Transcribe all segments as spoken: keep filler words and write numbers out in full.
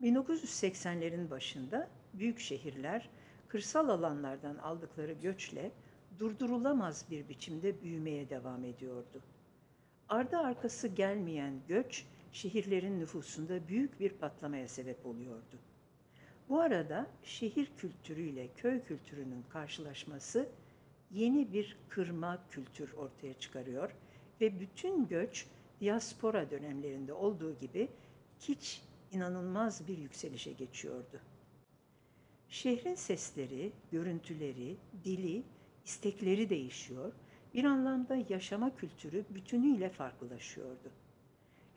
bin dokuz yüz seksenlerin başında büyük şehirler kırsal alanlardan aldıkları göçle durdurulamaz bir biçimde büyümeye devam ediyordu. Ardı arkası gelmeyen göç şehirlerin nüfusunda büyük bir patlamaya sebep oluyordu. Bu arada şehir kültürüyle köy kültürünün karşılaşması yeni bir kırma kültür ortaya çıkarıyor ve bütün göç diaspora dönemlerinde olduğu gibi hiç inanılmaz bir yükselişe geçiyordu. Şehrin sesleri, görüntüleri, dili, istekleri değişiyor, bir anlamda yaşama kültürü bütünüyle farklılaşıyordu.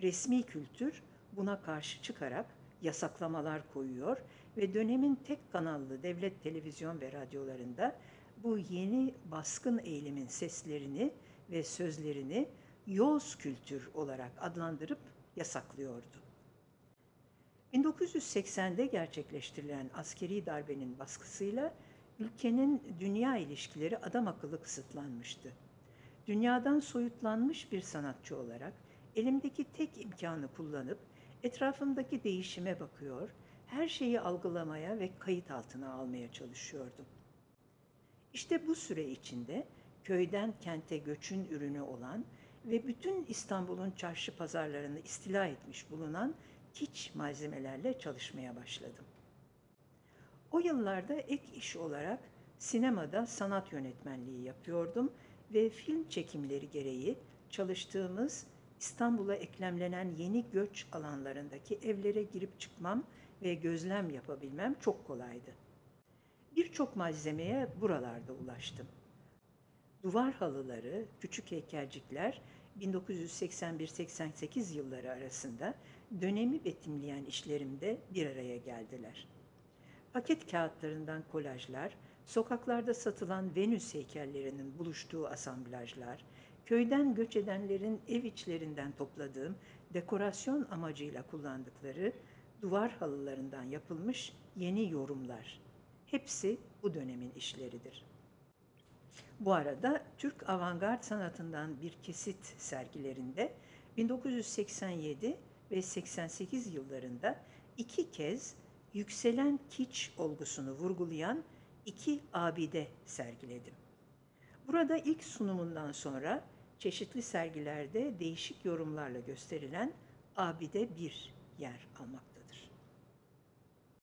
Resmi kültür buna karşı çıkarak yasaklamalar koyuyor ve dönemin tek kanallı devlet televizyon ve radyolarında bu yeni baskın eğilimin seslerini ve sözlerini yoz kültür olarak adlandırıp yasaklıyordu. bin dokuz yüz seksende gerçekleştirilen askeri darbenin baskısıyla ülkenin dünya ilişkileri adam akıllı kısıtlanmıştı. Dünyadan soyutlanmış bir sanatçı olarak elimdeki tek imkanı kullanıp etrafımdaki değişime bakıyor, her şeyi algılamaya ve kayıt altına almaya çalışıyordum. İşte bu süre içinde köyden kente göçün ürünü olan ve bütün İstanbul'un çarşı pazarlarını istila etmiş bulunan kiç malzemelerle çalışmaya başladım. O yıllarda ek iş olarak sinemada sanat yönetmenliği yapıyordum ve film çekimleri gereği çalıştığımız İstanbul'a eklemlenen yeni göç alanlarındaki evlere girip çıkmam ve gözlem yapabilmem çok kolaydı. Birçok malzemeye buralarda ulaştım. Duvar halıları, küçük heykelcikler bin dokuz yüz seksen bir seksen sekiz yılları arasında dönemi betimleyen işlerimde bir araya geldiler. Paket kağıtlarından kolajlar, sokaklarda satılan Venüs heykellerinin buluştuğu asamblajlar, köyden göç edenlerin ev içlerinden topladığım dekorasyon amacıyla kullandıkları duvar halılarından yapılmış yeni yorumlar. Hepsi bu dönemin işleridir. Bu arada Türk avantgard sanatından bir kesit sergilerinde bin dokuz yüz seksen yedi ve seksen sekiz yıllarında iki kez yükselen kiç olgusunu vurgulayan iki abide sergiledim. Burada ilk sunumundan sonra çeşitli sergilerde değişik yorumlarla gösterilen Abide bir yer almaktadır.